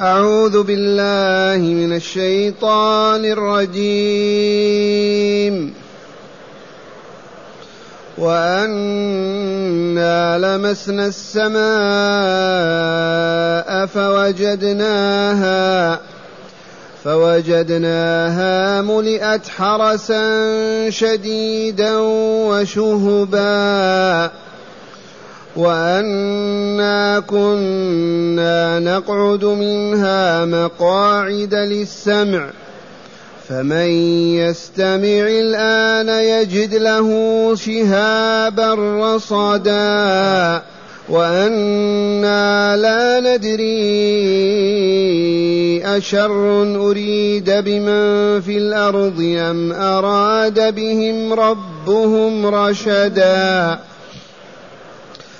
أعوذ بالله من الشيطان الرجيم. وأنا لمسنا السماء فوجدناها ملئت حرسا شديدا وشهبا وأنا كنا نقعد منها مقاعد للسمع فمن يستمع الآن يجد له شهابا رصدا وأنا لا ندري أشر أريد بمن في الأرض أم أراد بهم ربهم رشدا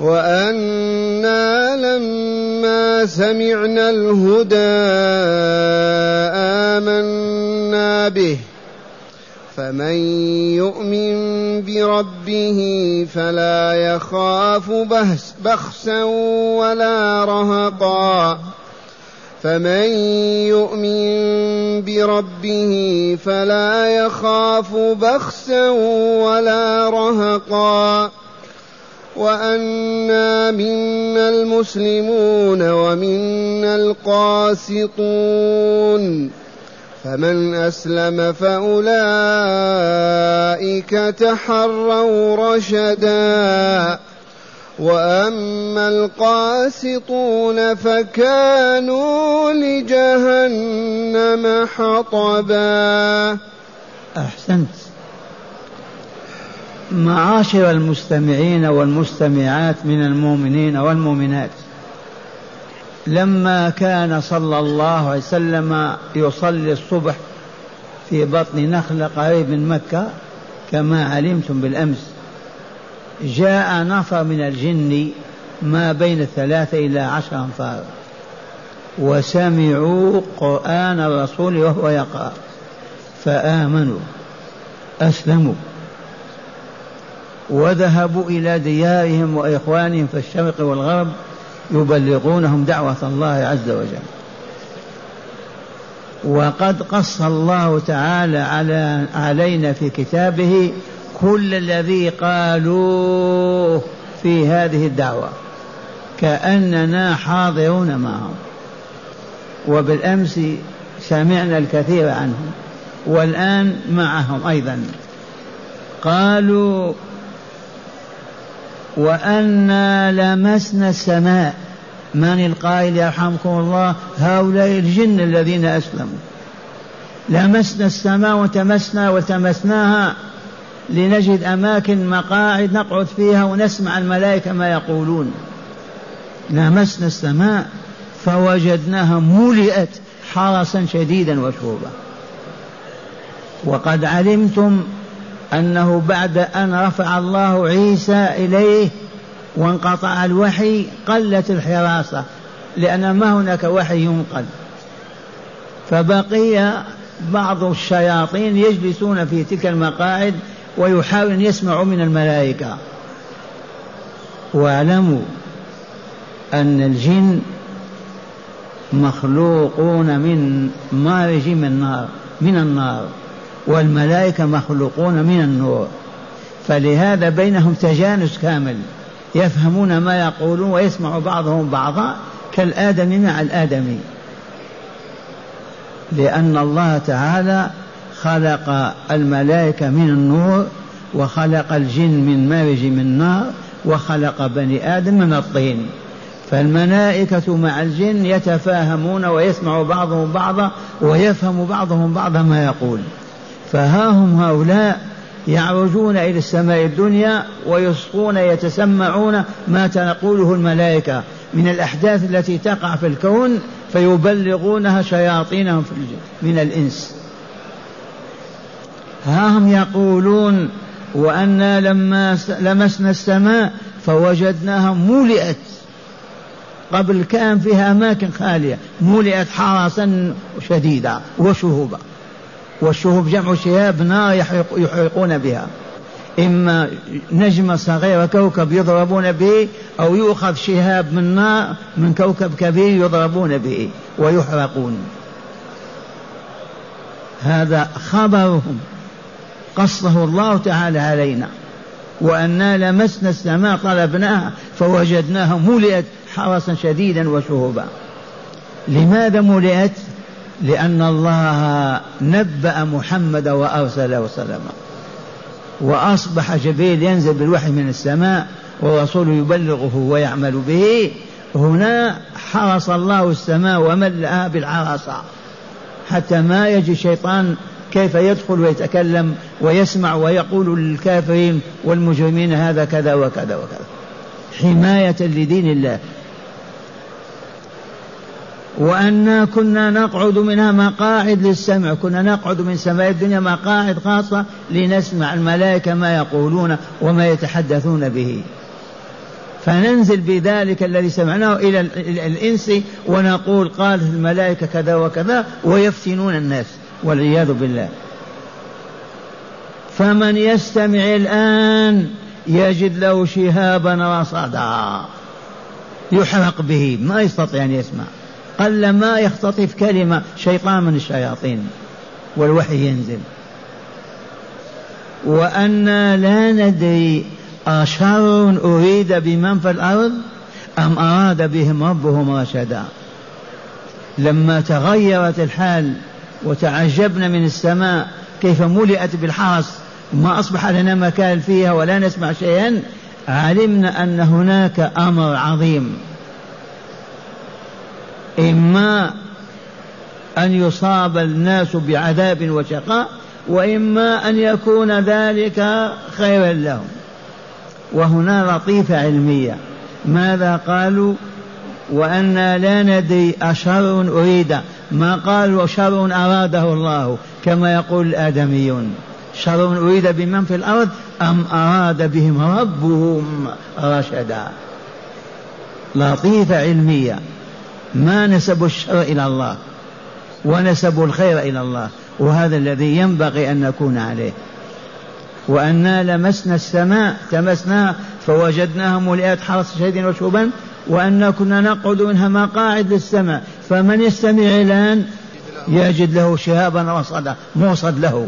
وأنا لما سمعنا الهدى آمنا به فمن يؤمن بربه فلا يخاف بخسا ولا رهقا وأنا منا المسلمون ومنا القاسطون فمن أسلم فأولئك تحروا رشدا وأما القاسطون فكانوا لجهنم حطبا. أحسنت. معاشر المستمعين والمستمعات من المؤمنين والمؤمنات، لما كان صلى الله عليه وسلم يصلي الصبح في بطن نخلة قريب من مكة كما علمتم بالأمس، جاء نفر من الجن ما بين 3 إلى 10 أنفار، وسمعوا قرآن الرسول وهو يقرأ فآمنوا أسلموا وذهبوا إلى ديارهم وإخوانهم في الشرق والغرب يبلغونهم دعوة الله عز وجل. وقد قص الله تعالى علينا في كتابه كل الذي قالوه في هذه الدعوة كأننا حاضرون معهم، وبالأمس سمعنا الكثير عنهم والآن معهم أيضا. قالوا وأنا لمسنا السماء، من القائل يرحمكم الله؟ هؤلاء الجن الذين أسلموا. لمسنا السماء وتمسناها لنجد أماكن مقاعد نقعد فيها ونسمع الملائكة ما يقولون. لمسنا السماء فوجدناها ملئت حرسا شديدا وشهبا. وقد علمتم أنه بعد أن رفع الله عيسى إليه وانقطع الوحي قلت الحراسة، لأن ما هناك وحي ينقل، فبقي بعض الشياطين يجلسون في تلك المقاعد ويحاولون يسمعوا من الملائكة. واعلموا أن الجن مخلوقون من مارج من النار والملائكة مخلوقون من النور، فلهذا بينهم تجانس كامل، يفهمون ما يقولون ويسمع بعضهم بعضا كالآدمي مع الآدمي، لأن الله تعالى خلق الملائكة من النور وخلق الجن من مارج من نار وخلق بني آدم من الطين، فالملائكة مع الجن يتفاهمون ويسمع بعضهم بعضا ويفهم بعضهم بعضا ما يقول. فها هم هؤلاء يعرجون إلى السماء الدنيا ويصقون يتسمعون ما تنقوله الملائكة من الأحداث التي تقع في الكون فيبلغونها شياطينهم من الإنس. ها هم يقولون وأنا لما لمسنا السماء فوجدناها ملئت، قبل كان فيها أماكن خالية، ملئت حرسا شديدا وشهوبا، والشهوب جمع شهاب، نار يحرقون بها، إما نجمة صغيرة كوكب يضربون به، أو يؤخذ شهاب من نار من كوكب كبير يضربون به ويحرقون. هذا خبرهم قصه الله تعالى علينا. وأنا لمسنا السماء طلبناها فوجدناها ملئت حرسا شديدا وشهبا. لماذا ملئت؟ لأن الله نبأ محمد وأرسله سلما، وأصبح جبريل ينزل بالوحي من السماء ورسوله يبلغه ويعمل به. هنا حرس الله السماء وملأها بالعرصة حتى ما يجي شيطان كيف يدخل ويتكلم ويسمع ويقول للكافرين والمجرمين هذا كذا وكذا وكذا، حماية لدين الله. وأنا كنا نقعد منها مقاعد للسمع، كنا نقعد من سماء الدنيا مقاعد خاصة لنسمع الملائكة ما يقولون وما يتحدثون به، فننزل بذلك الذي سمعناه إلى الإنس ونقول قال الملائكة كذا وكذا ويفتنون الناس والعياذ بالله. فمن يستمع الآن يجد له شهابا رصدا يحرق به، ما يستطيع أن يسمع، قل ما يختطف كلمة شيطان من الشياطين والوحي ينزل. وأنا لا ندري أشر أريد بمن في الأرض أم أراد بهم ربهم رشدا. لما تغيرت الحال وتعجبنا من السماء كيف ملئت بالحرس وما أصبح لنا مكان فيها ولا نسمع شيئا، علمنا أن هناك أمر عظيم، إما أن يصاب الناس بعذاب وشقاء، وإما أن يكون ذلك خيرا لهم. وهنا لطيفة علمية، ماذا قالوا؟ وأنا لا ندري أشر أريد، ما قالوا شر أراده الله كما يقول الآدميون، شر أريد بمن في الأرض أم أراد بهم ربهم رشدا. لطيفة علمية، ما نسبوا الشر إلى الله ونسبوا الخير إلى الله، وهذا الذي ينبغي أن نكون عليه. وأنا لمسنا السماء تمسناها فوجدناها ملئت حرس شديد وشهبا، وأنا كنا نقعد منها مقاعد للسمع، فمن يستمع الآن يجد له شهابا رصدا موصد له.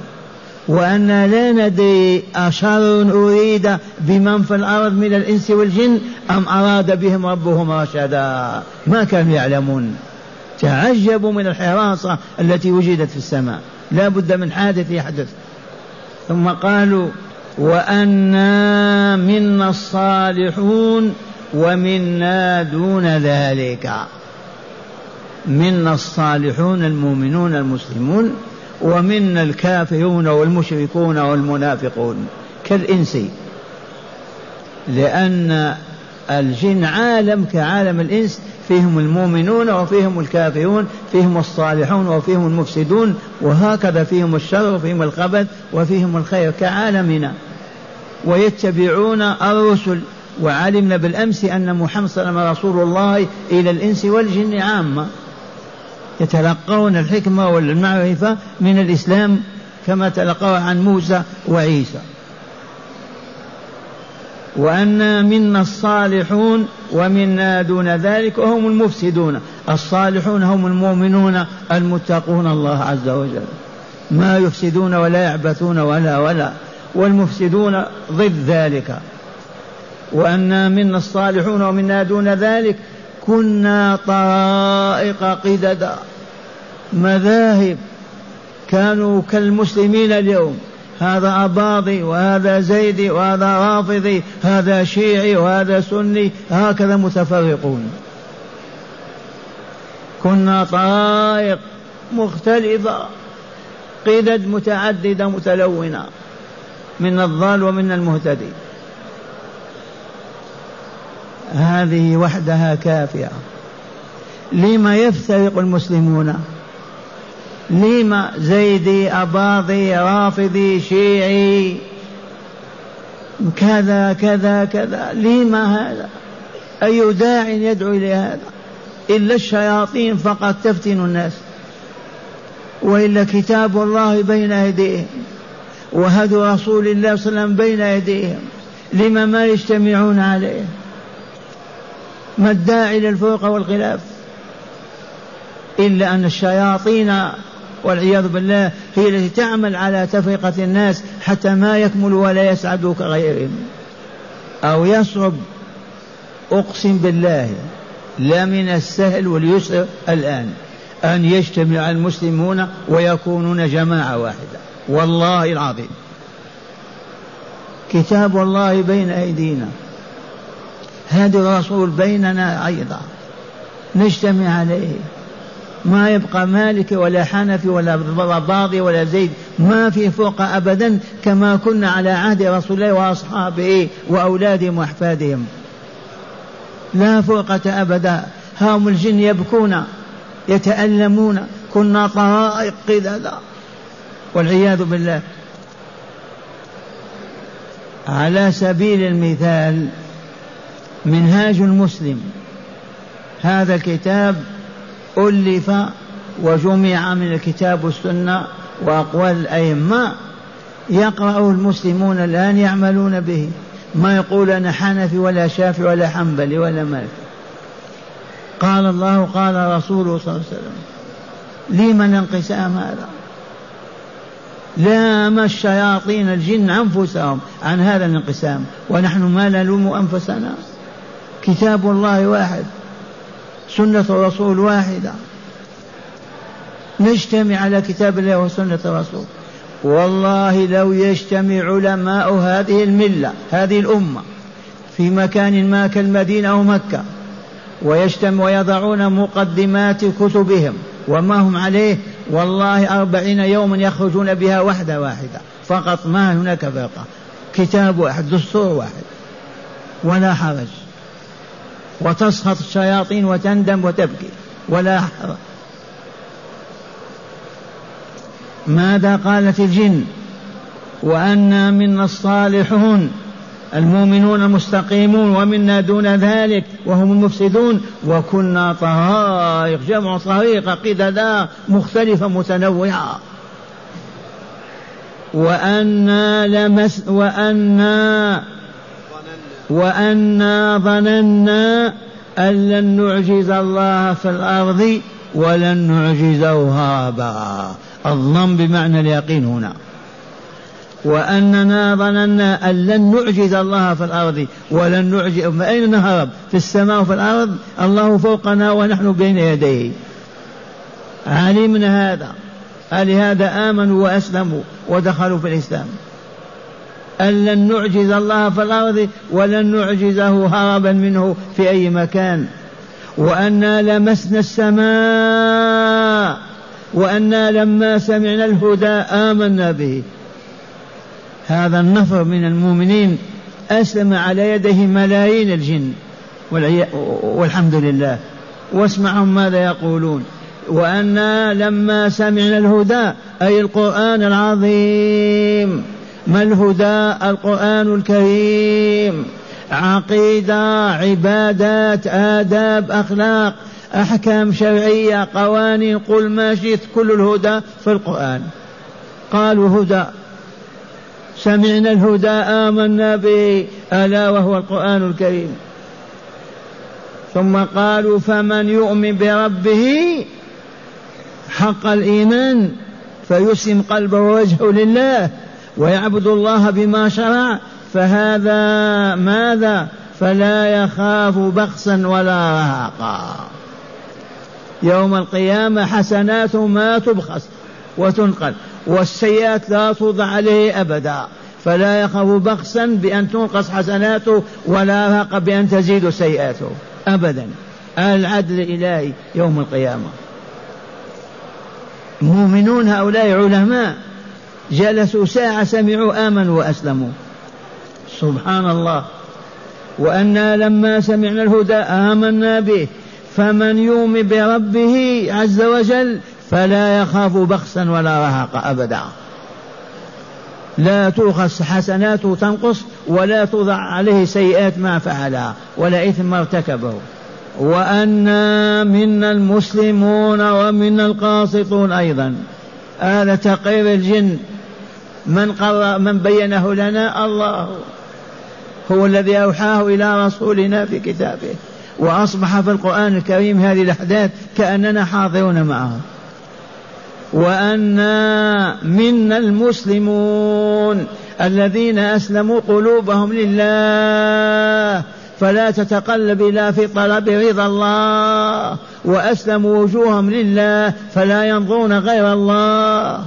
وأنا لا ندري أشر أريد بمن في الأرض من الإنس والجن أم أراد بهم ربهم رشدا، ما كانوا يعلمون، تعجبوا من الحراسة التي وجدت في السماء، لا بد من حادث يحدث. ثم قالوا وأنا منا الصالحون ومنا دون ذلك. منا الصالحون المؤمنون المسلمون، ومنا الكافرون والمشركون والمنافقون كالإنس، لأن الجن عالم كعالم الإنس، فيهم المؤمنون وفيهم الكافرون، فيهم الصالحون وفيهم المفسدون، وهكذا فيهم الشر وفيهم الخبث وفيهم الخير كعالمنا. ويتبعون الرسل، وعلمنا بالأمس أن محمد صلى الله عليه وسلم رسول الله إلى الإنس والجن عامة، يتلقون الحكمة والمعرفة من الإسلام كما تلقوها عن موسى وعيسى. وأنا منا الصالحون ومنا دون ذلك، وهم المفسدون. الصالحون هم المؤمنون المتقون الله عز وجل، ما يفسدون ولا يعبثون ولا والمفسدون ضد ذلك. وأنا منا الصالحون ومنا دون ذلك كنا طرائق قددا، مذاهب كانوا كالمسلمين اليوم، هذا أباضي وهذا زيدي وهذا رافضي، هذا شيعي وهذا سني، هكذا متفرقون. كنا طرائق مختلفة، قدد متعددة متلونة، من الضال ومن المهتدي. هذه وحدها كافية. لما يفترق المسلمون؟ لما زيدي أباضي رافضي شيعي كذا كذا كذا، لما هذا؟ أي داع يدعو إلى هذا؟ إلا الشياطين فقط تفتن الناس، وإلا كتاب الله بين أيديهم وهدي رسول الله صلى الله عليه وسلم بين أيديهم، لما ما يجتمعون عليه؟ ما الداعي للفوق والخلاف؟ إلا أن الشياطين والعياذ بالله هي التي تعمل على تفرقة الناس حتى ما يكمل ولا يسعد كغيرهم أو يصعب. أقسم بالله لا من السهل واليسر الآن أن يجتمع المسلمون ويكونون جماعة واحدة، والله العظيم. كتاب الله بين أيدينا، هدي الرسول بيننا أيضا، نجتمع عليه، ما يبقى مالك ولا حنفي ولا رباضي ولا زيد، ما في فوق أبدا، كما كنا على عهد رسول الله وأصحابه وأولادهم وأحفادهم، لا فوقة أبدا. هم الجن يبكون يتألمون، كنا طرائق قددا والعياذ بالله. على سبيل المثال منهاج المسلم، هذا الكتاب ألف وجمع من الكتاب والسنة وأقوال الأئمة، يقرأه المسلمون الآن يعملون به، ما يقول أنا حنفي ولا شافعي ولا حنبلي ولا مالكي. قال الله قال رسوله صلى الله عليه وسلم، لمن الانقسام هذا؟ لام الشياطين الجن أنفسهم عن هذا الانقسام، ونحن ما نلوم أنفسنا. كتاب الله واحد، سنة الرسول واحدة، نجتمع على كتاب الله وسنة الرسول. والله لو يجتمع علماء هذه الملة هذه الأمة في مكان ما كالمدينة أو مكة ويجتمع ويضعون مقدمات كتبهم وما هم عليه، والله 40 يوما يخرجون بها وحدة واحدة فقط، ما هناك فرقة، كتاب واحد، دستور واحد، ولا حرج. وتسخط الشياطين وتندم وتبكي ولا حرج. ماذا قالت الجن؟ وأنا منا الصالحون المؤمنون المستقيمون ومنا دون ذلك وهم المفسدون، وكنا طرائق، جمع طريقة قددا مختلفة متنوعة. وأنا ظننا أن لن نعجز الله في الأرض ولن نعجزه هابا. الظن بمعنى اليقين هنا. وأننا ظننا أن لن نعجز الله في الأرض ولن نعجز، أين نهرب؟ في السماء وفي الأرض، الله فوقنا ونحن بين يديه. علمنا هذا، لهذا آمنوا وأسلموا ودخلوا في الإسلام، أن لن نعجز الله في الأرض ولن نعجزه هربا منه في أي مكان. وأنا لمسنا السماء وأنا لما سمعنا الهدى آمنا به. هذا النفر من المؤمنين أسلم على يده ملايين الجن والحمد لله، واسمعهم ماذا يقولون. وأنا لما سمعنا الهدى أي القرآن العظيم. ما الهدى؟ القرآن الكريم، عقيدة، عبادات، آداب، أخلاق، أحكام شرعية، قوانين، قل ما شئت، كل الهدى في القرآن. قالوا هدى، سمعنا الهدى آمنا به، ألا وهو القرآن الكريم. ثم قالوا فمن يؤمن بربه حق الإيمان فيسلم قلبه ووجهه لله ويعبد الله بما شرع، فهذا ماذا؟ فلا يخاف بخسا ولا رهقا يوم القيامة. حسنات ما تبخس وتنقل، والسيئات لا توضع عليه أبدا، فلا يخاف بخسا بأن تنقص حسناته ولا رهق بأن تزيد سيئاته أبدا. العدل الإلهي يوم القيامة. مؤمنون هؤلاء علماء، جلسوا ساعة سمعوا آمنوا وأسلموا. سبحان الله. وأنا لما سمعنا الهدى آمنا به، فمن يؤمن بربه عز وجل فلا يخاف بخسا ولا رهقا أبدا، لا تؤخذ حسناته تنقص ولا تضع عليه سيئات ما فعلها ولا إثم ما ارتكبه. وأنا منا المسلمون ومنا القاسطون أيضا، هذا تقرير الجن. من بينه لنا؟ الله هو الذي أوحاه إلى رسولنا في كتابه، وأصبح في القرآن الكريم هذه الأحداث كأننا حاضرون معه. وأنا منا المسلمون الذين أسلموا قلوبهم لله فلا تتقلب إلا في طلب رضا الله، وأسلموا وجوههم لله فلا ينظرون غير الله.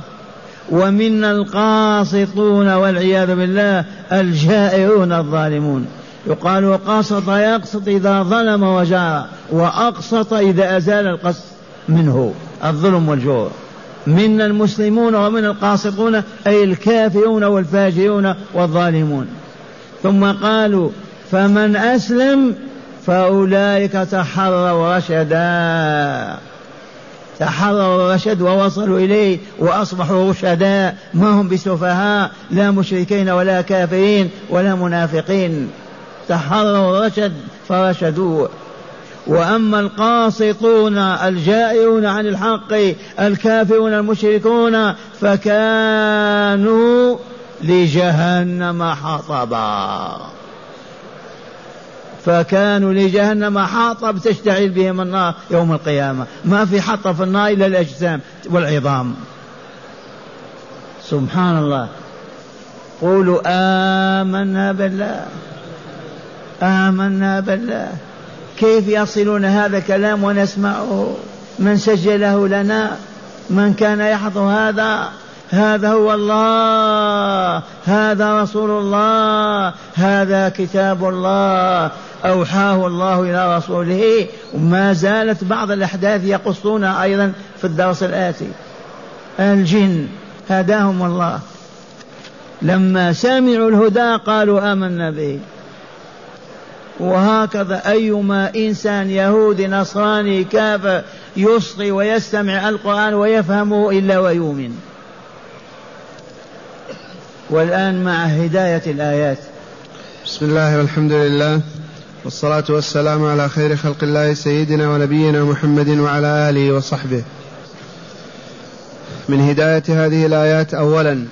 ومنا القاسطون والعياذ بالله الجائرون الظالمون. يقال وقاسط يقسط إذا ظلم وجار، وأقسط إذا أزال القسط منه الظلم والجور. منا المسلمون ومن القاسطون أي الكافرون والفاجرون والظالمون. ثم قالوا فمن أسلم فأولئك تحروا رشدا، تحروا الرشد ووصلوا إليه وأصبحوا رشداء، ما هم بسفهاء، لا مشركين ولا كافرين ولا منافقين، تحروا الرشد فرشدوا. وأما القاسطون الجائرون عن الحق الكافرون المشركون فكانوا لجهنم حطبا، فكانوا لجهنم حاطب تشتعل بهم النار يوم القيامة، ما في حطب في النار إلا الأجسام والعظام. سبحان الله. قولوا آمنا بالله، آمنا بالله. كيف يصلون هذا الكلام ونسمعه؟ من سجله لنا؟ من كان يحضر هذا؟ هذا هو الله، هذا رسول الله، هذا كتاب الله أوحاه الله إلى رسوله. وما زالت بعض الأحداث يقصونها أيضا في الدرس الآتي. الجن هداهم الله، لما سمعوا الهدى قالوا آمنا به. وهكذا أيما إنسان يهودي نصراني كافر يصغي ويستمع القرآن ويفهمه إلا ويؤمن. والآن مع هداية الآيات. بسم الله والحمد لله والصلاة والسلام على خير خلق الله سيدنا ونبينا محمد وعلى آله وصحبه. من هداية هذه الآيات أولا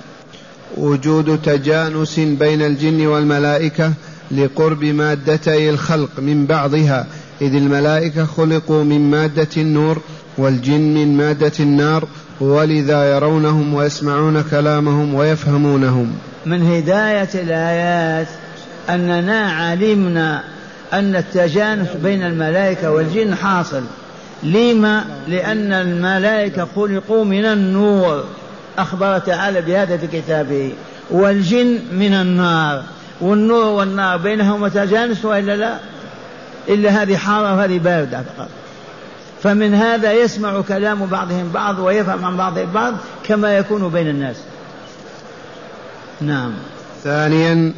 وجود تجانس بين الجن والملائكة لقرب مادتي الخلق من بعضها، إذ الملائكة خلقوا من مادة النور والجن من مادة النار، ولذا يرونهم ويسمعون كلامهم ويفهمونهم. من هداية الآيات أننا علمنا أن التجانس بين الملائكة والجن حاصل. لما؟ لأن الملائكة خلقوا من النور، أخبر تعالى بهذا في كتابه، والجن من النار، والنور والنار بينهما تجانس وإلا لا؟ إلا هذه حارة وهذه باردة فقط. فمن هذا يسمع كلام بعضهم بعض ويفهم عن بعضهم بعض كما يكون بين الناس. نعم. ثانيا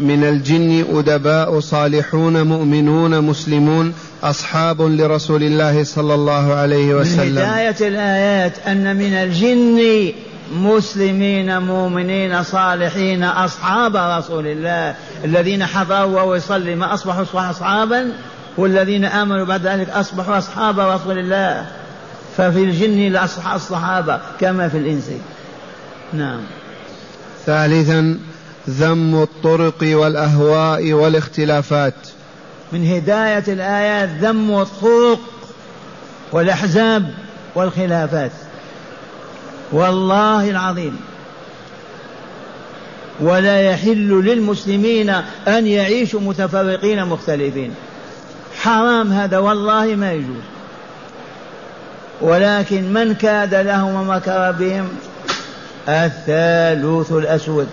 من الجن أدباء صالحون مؤمنون مسلمون أصحاب لرسول الله صلى الله عليه وسلم. من هداية الآيات أن من الجن مسلمين مؤمنين صالحين أصحاب رسول الله الذين حضروا ويصلي ما أصبحوا أصحابا، والذين آمنوا بعد ذلك أصبحوا أصحاب رسول الله. ففي الجن لأصحاب الصحابة كما في الإنس. نعم. ثالثا ذم الطرق والأهواء والاختلافات. من هداية الآيات ذم الطرق والأحزاب والخلافات. والله العظيم ولا يحل للمسلمين أن يعيشوا متفرقين مختلفين، حرام هذا، والله ما يجوز. ولكن من كاد لهم ومكر بهم الثالوث الأسود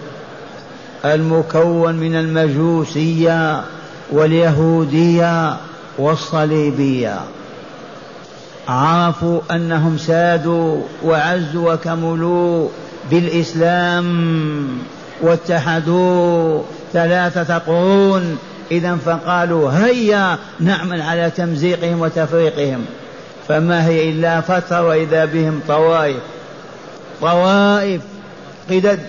المكون من المجوسية واليهودية والصليبية، عرفوا أنهم سادوا وعزوا وكملوا بالإسلام واتحدوا 3 قرون إذا فقالوا هيا نعمل على تمزيقهم وتفريقهم. فما هي إلا فترة وإذا بهم طوائف قدد،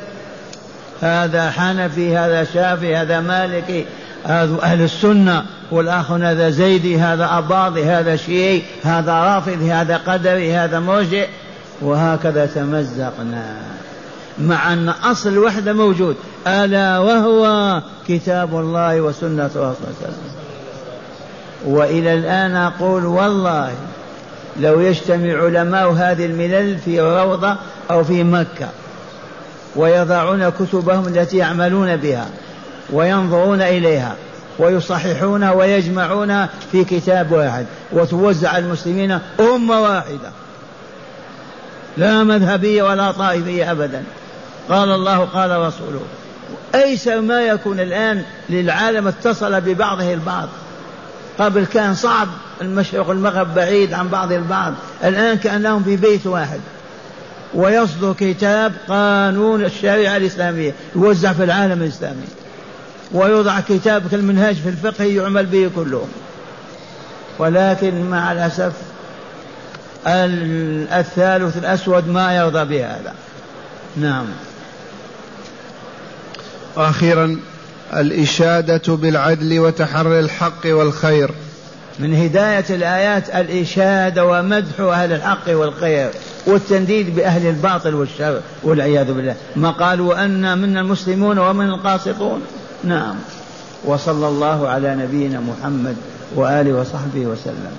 هذا حنفي هذا شافعي هذا مالكي هذا أهل السنة، والآخر هذا زيدي هذا أباضي هذا شيعي هذا رافضي هذا قدري هذا مرجئ، وهكذا تمزقنا مع أن أصل وحدة موجود، ألا وهو كتاب الله وسنة رسوله. وإلى الآن أقول والله لو يجتمع علماء هذه الملل في روضة أو في مكة ويضعون كتبهم التي يعملون بها وينظرون إليها ويصححون ويجمعون في كتاب واحد وتوزع المسلمين أمة واحدة لا مذهبية ولا طائفية أبدا، قال الله قال رسوله، أيسر ما يكون الآن للعالم. اتصل ببعضه البعض، قبل كان صعب، المشرق والمغرب بعيد عن بعض البعض، الآن كأنهم في بيت واحد، ويصدر كتاب قانون الشريعة الإسلامية يوزع في العالم الإسلامي، ويوضع كتاب كالمنهاج في الفقه يعمل به كله. ولكن مع الأسف الثالث الأسود ما يرضى بهذا. نعم. أخيرا الإشادة بالعدل وتحري الحق والخير. من هداية الآيات الإشادة ومدح أهل الحق والخير والتنديد بأهل الباطل والشر والعياذ بالله، ما قالوا أن من المسلمون ومن القاسطون. نعم. وصلى الله على نبينا محمد وآله وصحبه وسلم.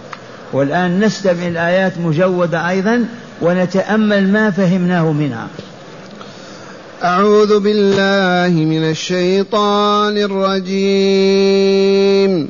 والآن نستمع الآيات مجودة أيضا ونتأمل ما فهمناه منها. أعوذ بالله من الشيطان الرجيم.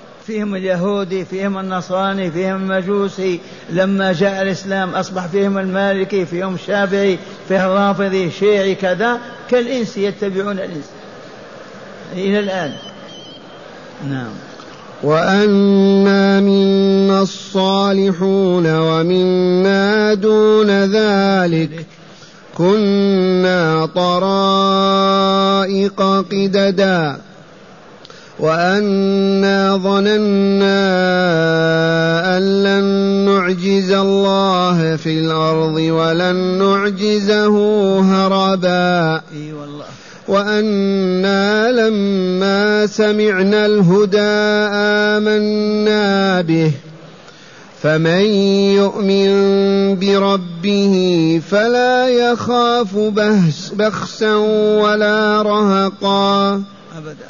فيهم اليهودي فيهم النصراني فيهم المجوسي، لما جاء الإسلام أصبح فيهم المالكي فيهم الشافعي فيهم الرافضي الشيعي كذا، كالإنس يتبعون الإنس إلى الآن. نعم. وأنا منا الصالحون ومنا دون ذلك، كنا طرائق قددا. وأنا ظننا أن لن نعجز الله في الأرض ولن نعجزه هربا. وأنا لما سمعنا الهدى آمنا به، فمن يؤمن بربه فلا يخاف بخسا ولا رهقا أبدا.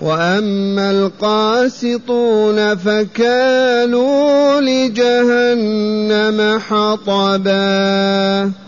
وأما القاسطون فكانوا لجهنم حطبا.